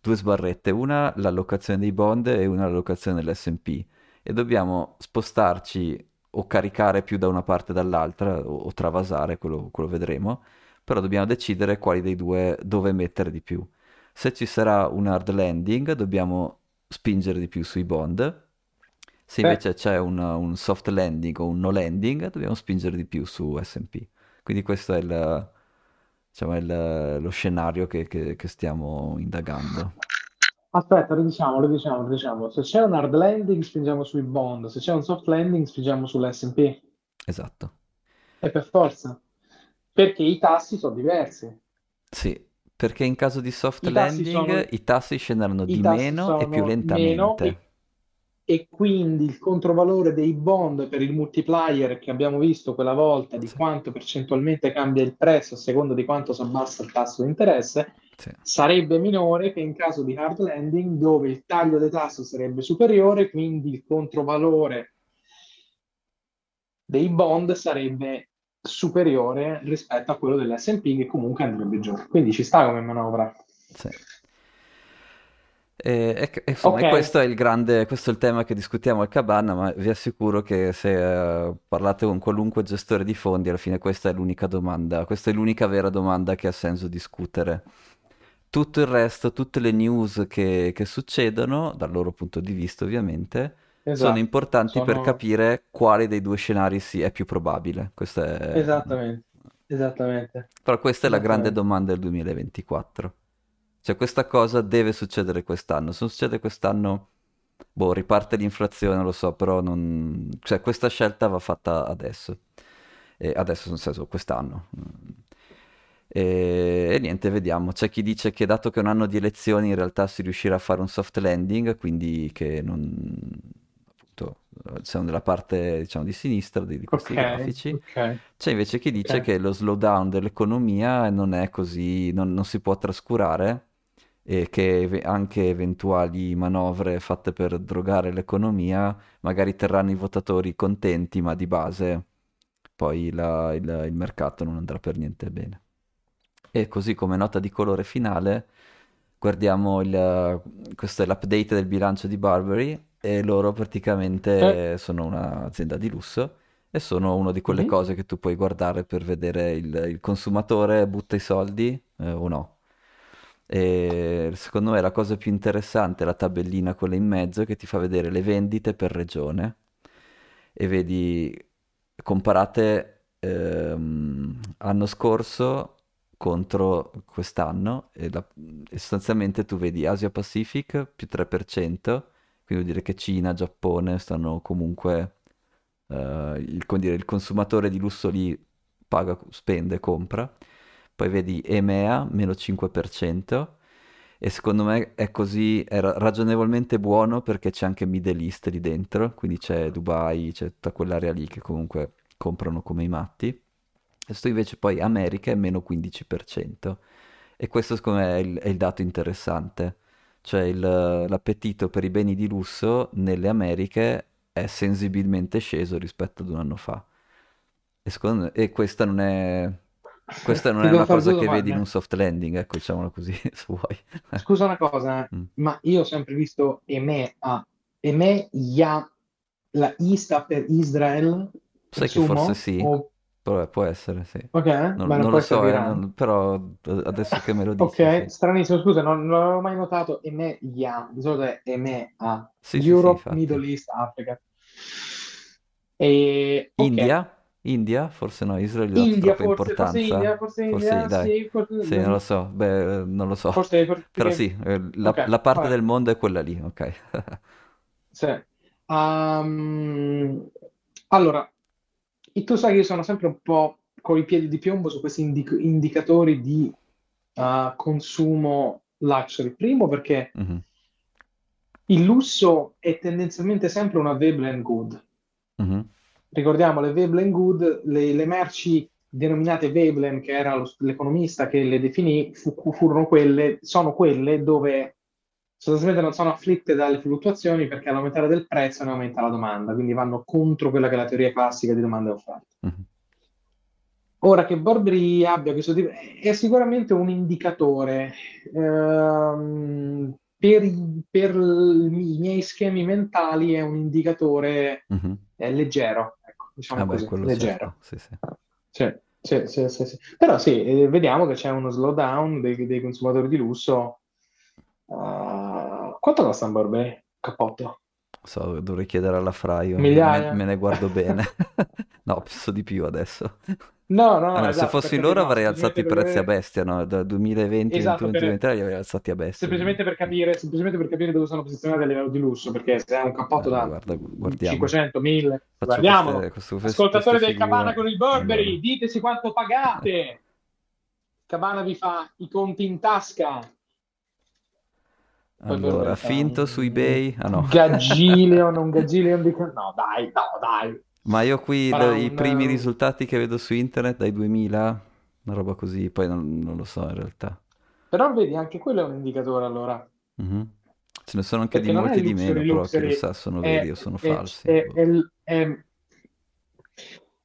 sbarrette, una l'allocazione dei bond e una l'allocazione dell'S&P, e dobbiamo spostarci o caricare più da una parte dall'altra o travasare, quello vedremo, però dobbiamo decidere quali dei due dove mettere di più. Se ci sarà un hard landing dobbiamo spingere di più sui bond, se invece c'è un soft landing o un no landing dobbiamo spingere di più su S&P. Quindi questo è lo scenario che stiamo indagando. Aspetta, lo diciamo. Se c'è un hard landing spingiamo sui bond, se c'è un soft landing spingiamo sull'S&P. Esatto. E per forza, perché i tassi sono diversi. Sì, perché in caso di soft landing i tassi scenderanno di meno e più lentamente. E quindi il controvalore dei bond per il multiplier che abbiamo visto quella volta di quanto percentualmente cambia il prezzo a seconda di quanto si abbassa il tasso di interesse sarebbe minore che in caso di hard landing, dove il taglio del tasso sarebbe superiore, quindi il controvalore dei bond sarebbe superiore rispetto a quello dell'S&P, che comunque andrebbe giù. Quindi ci sta come manovra. Sì. Insomma, questo è il tema che discutiamo al Cabana, ma vi assicuro che se parlate con qualunque gestore di fondi, alla fine questa è l'unica vera domanda che ha senso discutere. Tutto il resto, tutte le news che succedono, dal loro punto di vista ovviamente, sono importanti per capire quale dei due scenari è più probabile. Esattamente. Però questa è la grande domanda del 2024. Cioè, questa cosa deve succedere quest'anno. Se non succede quest'anno, riparte l'inflazione, lo so, però questa scelta va fatta adesso. E adesso, nel senso, quest'anno. E niente, vediamo. C'è chi dice che dato che è un anno di elezioni, in realtà si riuscirà a fare un soft landing, quindi che siamo nella parte, diciamo, di sinistra di questi grafici. C'è invece chi dice che lo slowdown dell'economia non è così, non si può trascurare, e che anche eventuali manovre fatte per drogare l'economia magari terranno i votatori contenti, ma di base poi il mercato non andrà per niente bene. E così, come nota di colore finale, guardiamo questo è l'update del bilancio di Burberry, e loro praticamente sono un'azienda di lusso e sono una di quelle cose che tu puoi guardare per vedere il consumatore butta i soldi o no. E secondo me la cosa più interessante è la tabellina, quella in mezzo, che ti fa vedere le vendite per regione, e vedi comparate anno scorso contro quest'anno, e sostanzialmente tu vedi Asia Pacific più 3%, quindi vuol dire che Cina, Giappone stanno comunque il consumatore di lusso lì paga, spende, compra. Poi vedi EMEA, meno 5%, e secondo me è così, è ragionevolmente buono, perché c'è anche Middle East lì dentro, quindi c'è Dubai, c'è tutta quell'area lì che comunque comprano come i matti. E sto invece poi America è meno 15%, e questo secondo me è il dato interessante, cioè l'appetito per i beni di lusso nelle Americhe è sensibilmente sceso rispetto ad un anno fa, e questa non è... Questa non è una cosa che vedi in un soft landing, ecco, diciamolo così, se vuoi. Scusa una cosa, ma io ho sempre visto EMEA, la I sta per Israel. Sai che forse sì, può essere, sì. Ok, non lo so, però adesso che me lo dici. Ok, sì. Stranissimo, scusa, non avevo mai notato EMEA, di solito è EMEA, sì, Europe, sì, Middle East, Africa. India? India? Forse no, Israele ha troppa importanza. Forse India, non lo so, non lo so. Forse, però sì, la parte del mondo è quella lì, ok. Sì. Allora, tu sai che io sono sempre un po' con i piedi di piombo su questi indicatori di consumo luxury. Primo perché il lusso è tendenzialmente sempre una Weble and Good. Ricordiamo le Weble and Good, le merci denominate Veblen, che era l'economista che le definì, sono quelle dove sostanzialmente non sono afflitte dalle fluttuazioni, perché all'aumentare del prezzo ne aumenta la domanda, quindi vanno contro quella che è la teoria classica di domanda e offerta. Ora, che Burberry abbia questo tipo è sicuramente un indicatore. Per i miei schemi mentali è un indicatore leggero, ecco, diciamo così, leggero. Sì. Però sì, vediamo che c'è uno slowdown dei consumatori di lusso. Quanto costa un Burberry cappotto? So, dovrei chiedere alla Fra, io me ne guardo bene. No, penso di più adesso. No, allora, esatto, se fossi loro avrei alzato i prezzi a bestia, no? Dal 2020 al 2023 li avrei alzati a bestia. Semplicemente per capire dove sono posizionati a livello di lusso, perché se è un cappotto da 500, 1000, guardiamolo. Ascoltatore del Cabana con il Burberry, allora, diteci quanto pagate. Cabana vi fa i conti in tasca. Allora, finto su eBay? Ah no. Gagileo, non Gagileo, no dai, Ma io qui i primi risultati che vedo su internet dai 2000, una roba così, poi non lo so in realtà. Però vedi, anche quello è un indicatore allora. Ce ne sono anche di molti di meno, però che lo sa, sono veri o sono falsi.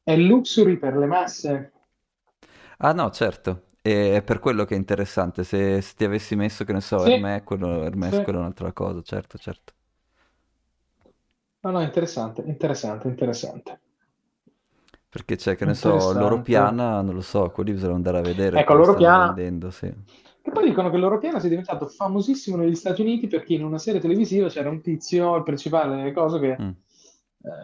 È luxury per le masse. Ah no, certo. E è per quello che è interessante, se ti avessi messo, che ne so, Hermes, quello è un'altra cosa, certo. No, interessante. Perché c'è, che ne so, Loro Piana, non lo so, quelli bisogna andare a vedere. Ecco, Loro Piana. Vendendo, sì. E poi dicono che Loro Piana sia diventato famosissimo negli Stati Uniti perché in una serie televisiva c'era un tizio, il principale cosa, che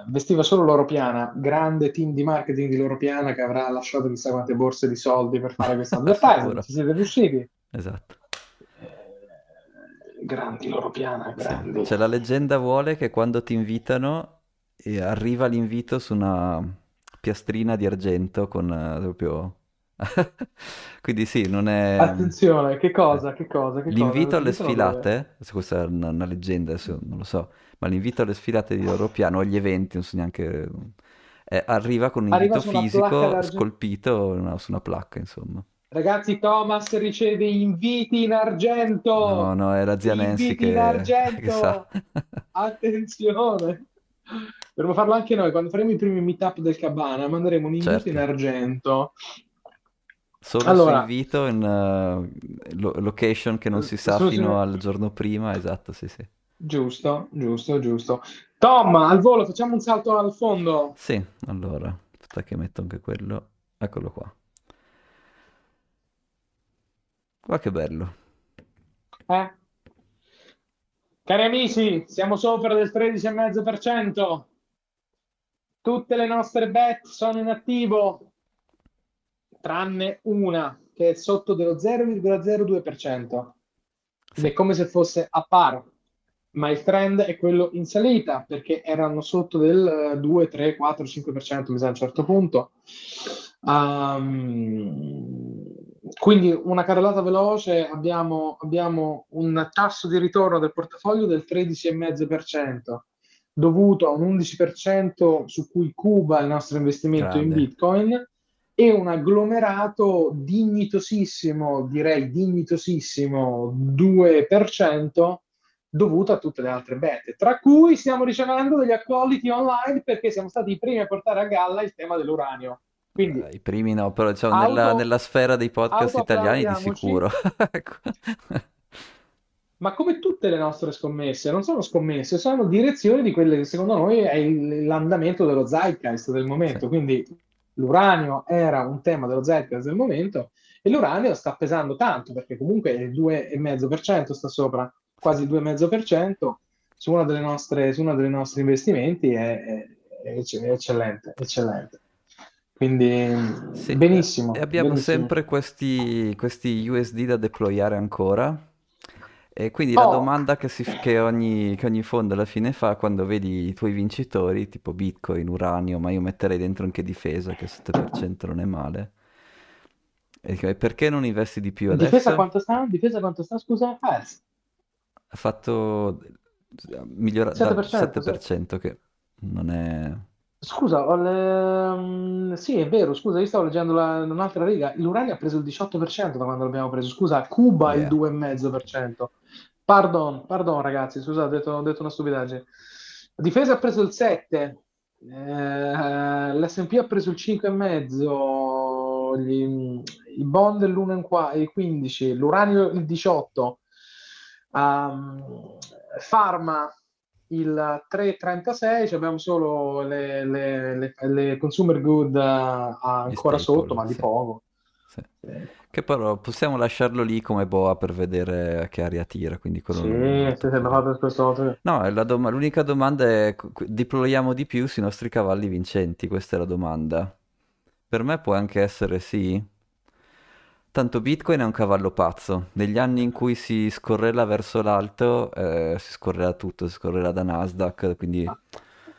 vestiva solo Loro Piana, grande team di marketing di Loro Piana che avrà lasciato chissà quante borse di soldi per fare questa advertising. Ci siete riusciti? Esatto. Grandi Loro Piana, grandi. Sì. Cioè, la leggenda vuole che quando ti invitano arriva l'invito su una piastrina di argento con proprio quindi sì, non è, attenzione, che cosa l'invito alle sfilate, se questa è una leggenda, non lo so, ma l'invito alle sfilate di Loro Piana o agli eventi, non so neanche, arriva con un invito fisico scolpito su una placca, insomma. Ragazzi, Thomas riceve inviti in argento. No, è la zia Nancy che sa. Attenzione. Dovremmo farlo anche noi, quando faremo i primi meetup del Cabana, manderemo un invito in argento. Solo allora, su invito in location che non si sa fino al giorno prima, esatto, sì. Giusto. Tom, al volo, facciamo un salto al fondo. Sì, allora, aspetta che metto anche quello. Eccolo qua. Guarda che bello. Cari amici, siamo sopra del 13,5%. Tutte le nostre bet sono in attivo, tranne una che è sotto dello 0,02%. Sì. È come se fosse a paro, ma il trend è quello in salita, perché erano sotto del 2, 3, 4, 5%, mi sa, a un certo punto. Quindi una carrellata veloce, abbiamo un tasso di ritorno del portafoglio del 13,5%, dovuto a un 11% su cui cuba il nostro investimento in Bitcoin, e un agglomerato dignitosissimo, direi dignitosissimo, 2% dovuto a tutte le altre bette, tra cui stiamo ricevendo degli accoliti online perché siamo stati i primi a portare a galla il tema dell'uranio. Quindi, i primi no, però diciamo, nella sfera dei podcast italiani di sicuro. Ma come tutte le nostre scommesse, non sono scommesse, sono direzioni di quelle che secondo noi è l'andamento dello zeitgeist del momento. Sì. Quindi l'uranio era un tema dello zeitgeist del momento, e l'uranio sta pesando tanto, perché comunque il 2,5% sta sopra, quasi il 2,5%, su uno dei nostri investimenti è eccellente. Quindi sì, benissimo. E abbiamo sempre questi USD da deployare ancora, E quindi la domanda che ogni fondo alla fine fa quando vedi i tuoi vincitori, tipo Bitcoin, uranio, ma io metterei dentro anche difesa, che 7% non è male. E perché non investi di più adesso? Difesa quanto sta? Scusa? Ha fatto migliorato 7%, che non è... Scusa, sì, è vero, scusa, io stavo leggendo un'altra riga. L'uranio ha preso il 18% da quando l'abbiamo preso. Scusa, Cuba il 2,5%. Pardon ragazzi, scusa, ho detto una stupidaggine. La difesa ha preso il 7%, l'S&P ha preso il 5,5%, i bond l'1,15%, l'uranio il 18%, Pharma il 3,36%, cioè abbiamo solo le consumer good ancora sotto, ma di poco. Sì. Che però possiamo lasciarlo lì come boa per vedere a che aria tira. Quindi quello l'unica domanda è: deployiamo di più sui nostri cavalli vincenti? Questa è la domanda. Per me può anche essere sì. Tanto Bitcoin è un cavallo pazzo, negli anni in cui si scorrela verso l'alto si scorrela tutto, si scorrela da Nasdaq, quindi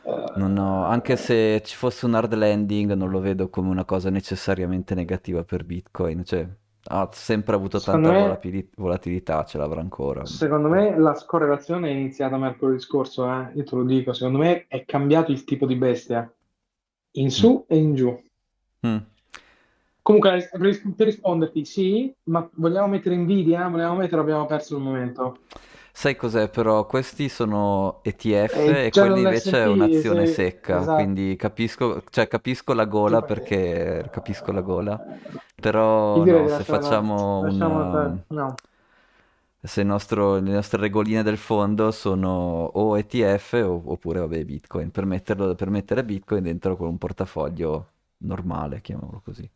anche se ci fosse un hard landing non lo vedo come una cosa necessariamente negativa per Bitcoin, cioè ha sempre avuto volatilità, ce l'avrà ancora. Secondo me la scorrelazione è iniziata mercoledì scorso, io te lo dico, secondo me è cambiato il tipo di bestia, in su e in giù. Comunque, per risponderti, sì, ma vogliamo mettere Nvidia? Abbiamo perso il momento. Sai cos'è però? Questi sono ETF e quelli invece è un'azione secca, esatto. Quindi capisco la gola, perché capisco la gola, però no, se facciamo le nostre regoline del fondo sono o ETF oppure Bitcoin, per mettere Bitcoin dentro con un portafoglio normale, chiamiamolo così.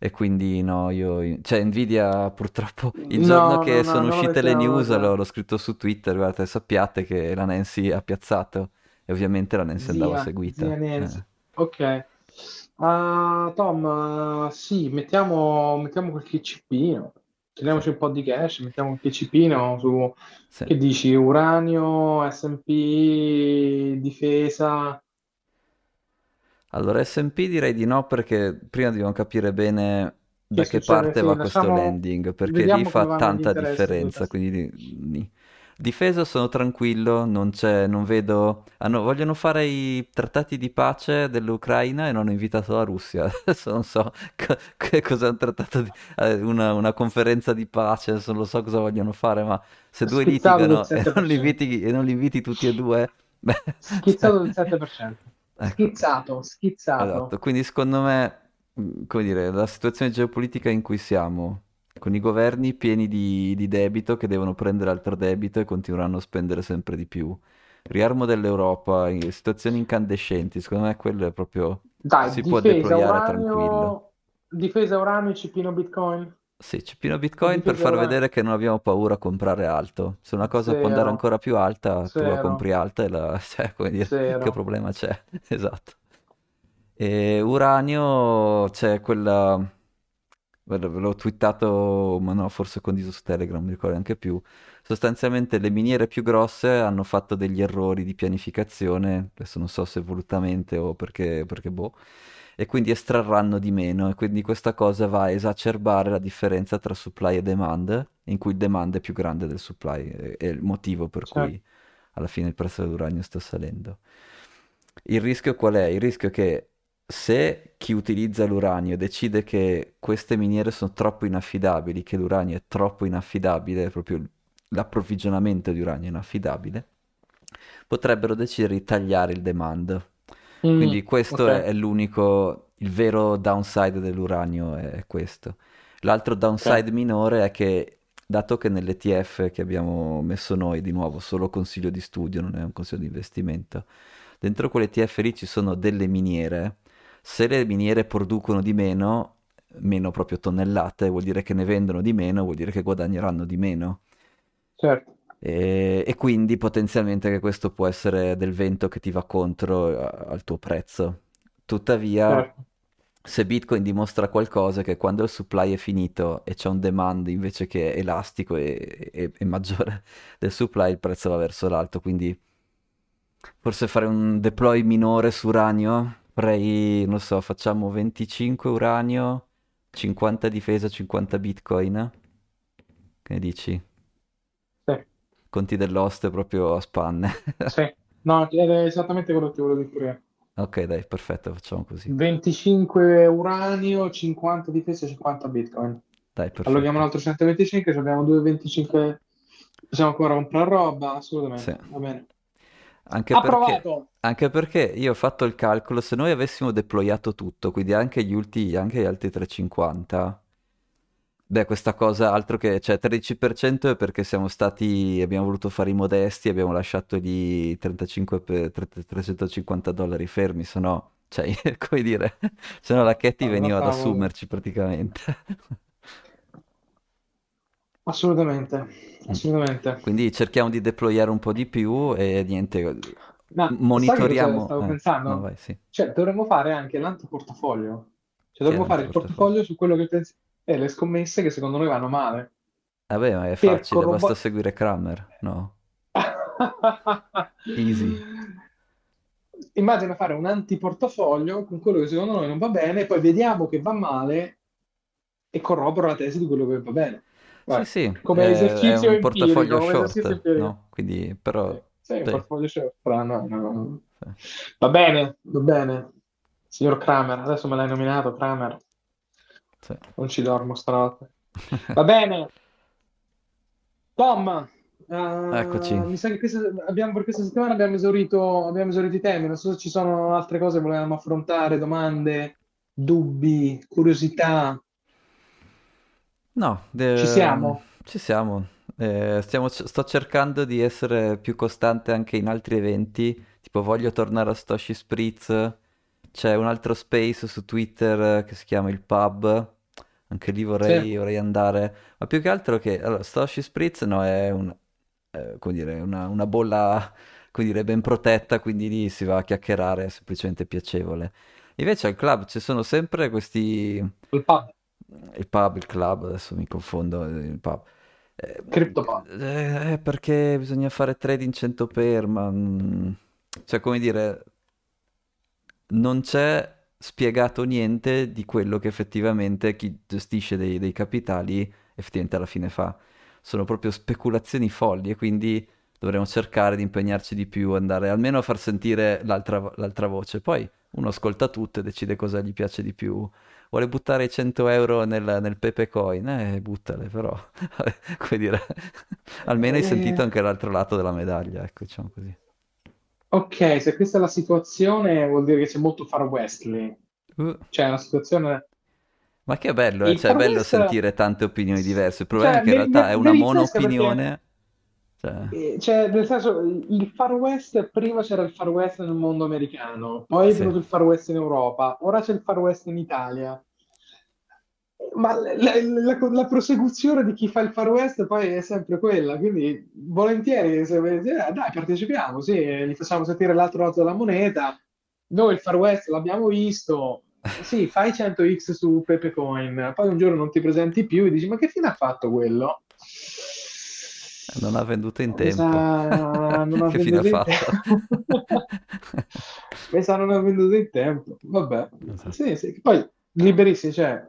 E quindi no, Nvidia purtroppo il giorno uscite le news l'ho scritto su Twitter, guardate, sappiate che la Nancy ha piazzato e ovviamente la Nancy andava seguita. Ok, Tom, sì, mettiamo qualche cipino, teniamoci un po' di cash, mettiamo qualche cipino su che dici, uranio, S&P, difesa. Allora, S&P direi di no, perché prima dobbiamo capire bene da che parte va questo landing, perché lì fa tanta differenza, quindi difesa sono tranquillo, non vedo... vogliono fare i trattati di pace dell'Ucraina e non hanno invitato la Russia, adesso non so che cosa è un trattato di... una conferenza di pace, non lo so cosa vogliono fare, ma se due litigano e non li inviti tutti e due... Schizzato del 7%. Ecco. Schizzato. Esatto. Quindi secondo me, come dire, la situazione geopolitica in cui siamo, con i governi pieni di debito che devono prendere altro debito e continueranno a spendere sempre di più, riarmo dell'Europa, situazioni incandescenti, secondo me quello è proprio... Dai, si può deployare tranquillo. Difesa uranio, cipino Bitcoin? Sì, cipino Bitcoin per far vedere che non abbiamo paura a comprare alto. Se una cosa può andare ancora più alta, tu la compri alta e come dire, che problema c'è? Esatto. E uranio c'è quella... Ve l'ho twittato, ma no, forse condiviso su Telegram, mi ricordo anche più. Sostanzialmente le miniere più grosse hanno fatto degli errori di pianificazione, adesso non so se volutamente o perché e quindi estrarranno di meno, e quindi questa cosa va a esacerbare la differenza tra supply e demand, in cui il demand è più grande del supply, è il motivo per cui alla fine il prezzo dell'uranio sta salendo. Il rischio qual è? Il rischio è che se chi utilizza l'uranio decide che queste miniere sono troppo inaffidabili, che l'uranio è troppo inaffidabile, proprio l'approvvigionamento di uranio è inaffidabile, potrebbero decidere di tagliare il demand. Quindi questo è l'unico, il vero downside dell'uranio è questo. L'altro downside minore è che, dato che nell'ETF che abbiamo messo noi, di nuovo solo consiglio di studio, non è un consiglio di investimento, dentro quell'ETF lì ci sono delle miniere, se le miniere producono di meno proprio tonnellate, vuol dire che ne vendono di meno, vuol dire che guadagneranno di meno. Certo. E quindi potenzialmente che questo può essere del vento che ti va contro al tuo prezzo. Tuttavia se Bitcoin dimostra qualcosa, che quando il supply è finito e c'è un demand invece che è elastico e maggiore del supply, il prezzo va verso l'alto. Quindi forse fare un deploy minore su uranio, farei, non so, facciamo 25 uranio, 50 difesa, 50 Bitcoin. Che ne dici? Sì. Conti dell'host proprio a spanne. Sì, no, è esattamente quello che ti volevo dire. Ok, dai, perfetto, facciamo così. 25 uranio, 50 difesa, 50 Bitcoin. Dai, perfetto. Alloghiamo un altro 125, cioè abbiamo 225, possiamo ancora comprare roba, assolutamente, sì. Va bene. Anche perché io ho fatto il calcolo, se noi avessimo deployato tutto, quindi anche gli altri 350, beh, questa cosa altro che, cioè 13% è perché abbiamo voluto fare i modesti, abbiamo lasciato gli $350 fermi, se no, cioè, come dire, se no la Cathie veniva ad assumerci praticamente. Assolutamente. Quindi cerchiamo di deployare un po' di più e niente, monitoriamo. Stavo pensando, no, vai, sì. Cioè dovremmo fare anche l'antiportafoglio, cioè dovremmo fare il portafoglio su quello che pensi, le scommesse che secondo noi vanno male. Vabbè, ma è facile, basta seguire Cramer, no? Easy. Immagina fare un antiportafoglio con quello che secondo noi non va bene, poi vediamo che va male e corrobora la tesi di quello che va bene. Vai. Sì, come esercizio è un portafoglio short, no? Quindi, però... Sì, un portafoglio short, però no. Sì. Va bene. Signor Cramer, adesso me l'hai nominato, Cramer. Sì. Non ci dormo stanotte. Va bene. Tom, eccoci. Mi sa che per questa settimana abbiamo esaurito i temi. Non so se ci sono altre cose che volevamo affrontare, domande, dubbi, curiosità. No, ci siamo. Sto cercando di essere più costante anche in altri eventi, tipo voglio tornare a Satoshi Spritz, c'è un altro space su Twitter che si chiama il Pub, anche lì vorrei andare, ma più che altro che allora, Satoshi Spritz no, è una bolla, come dire, ben protetta, quindi lì si va a chiacchierare, è semplicemente piacevole. Invece al club ci sono sempre questi... Il club, adesso mi confondo, il pub. CryptoPub. Perché bisogna fare trading 100 per, ma... Cioè, come dire, non c'è spiegato niente di quello che effettivamente chi gestisce dei capitali effettivamente alla fine fa. Sono proprio speculazioni folli e quindi dovremmo cercare di impegnarci di più, andare almeno a far sentire l'altra voce. Poi uno ascolta tutto e decide cosa gli piace di più. Vuole buttare i €100 nel Pepe Coin, buttale, però come dire, almeno hai sentito anche l'altro lato della medaglia, ecco, diciamo così. Ok, se questa è la situazione vuol dire che c'è molto Far West lì. Cioè la situazione, ma che bello, cioè, è bello sentire tante opinioni diverse. Il problema, cioè, è che in realtà è una monoopinione, perché... cioè nel senso, il Far West, prima c'era il Far West nel mondo americano, poi è venuto il Far West in Europa, ora c'è il Far West in Italia, ma la prosecuzione di chi fa il Far West poi è sempre quella, quindi volentieri, dai, partecipiamo, sì, gli facciamo sentire l'altro lato della moneta. Noi il Far West l'abbiamo visto, sì, fai 100x su Pepe Coin, poi un giorno non ti presenti più e dici ma che fine ha fatto quello? Non ha venduto in tempo. Che fine ha fatto? Questa non ha venduto in tempo. Vabbè. Esatto. Sì. Poi liberissimi, cioè.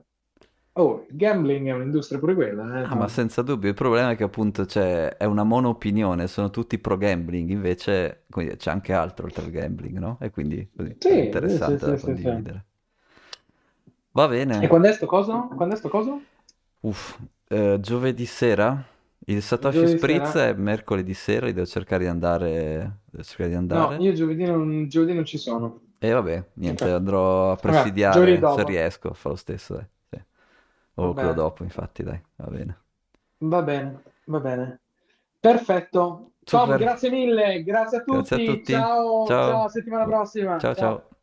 Oh, gambling è un'industria pure quella. Ma senza dubbio. Il problema è che appunto è una monoopinione. Sono tutti pro gambling. Invece quindi, c'è anche altro oltre al gambling, no? E quindi così, sì, è interessante da condividere. Sì. Va bene. E quando è sto coso? Giovedì sera. Il Satoshi Spritz è mercoledì sera, devo cercare di andare. No, io giovedì non ci sono. E vabbè, niente, okay. Andrò a presidiare, se riesco, fa lo stesso, dai. Sì. O quello dopo, infatti, dai, va bene. Perfetto. Tom, grazie mille, grazie a tutti. Ciao, ciao, settimana prossima. Ciao.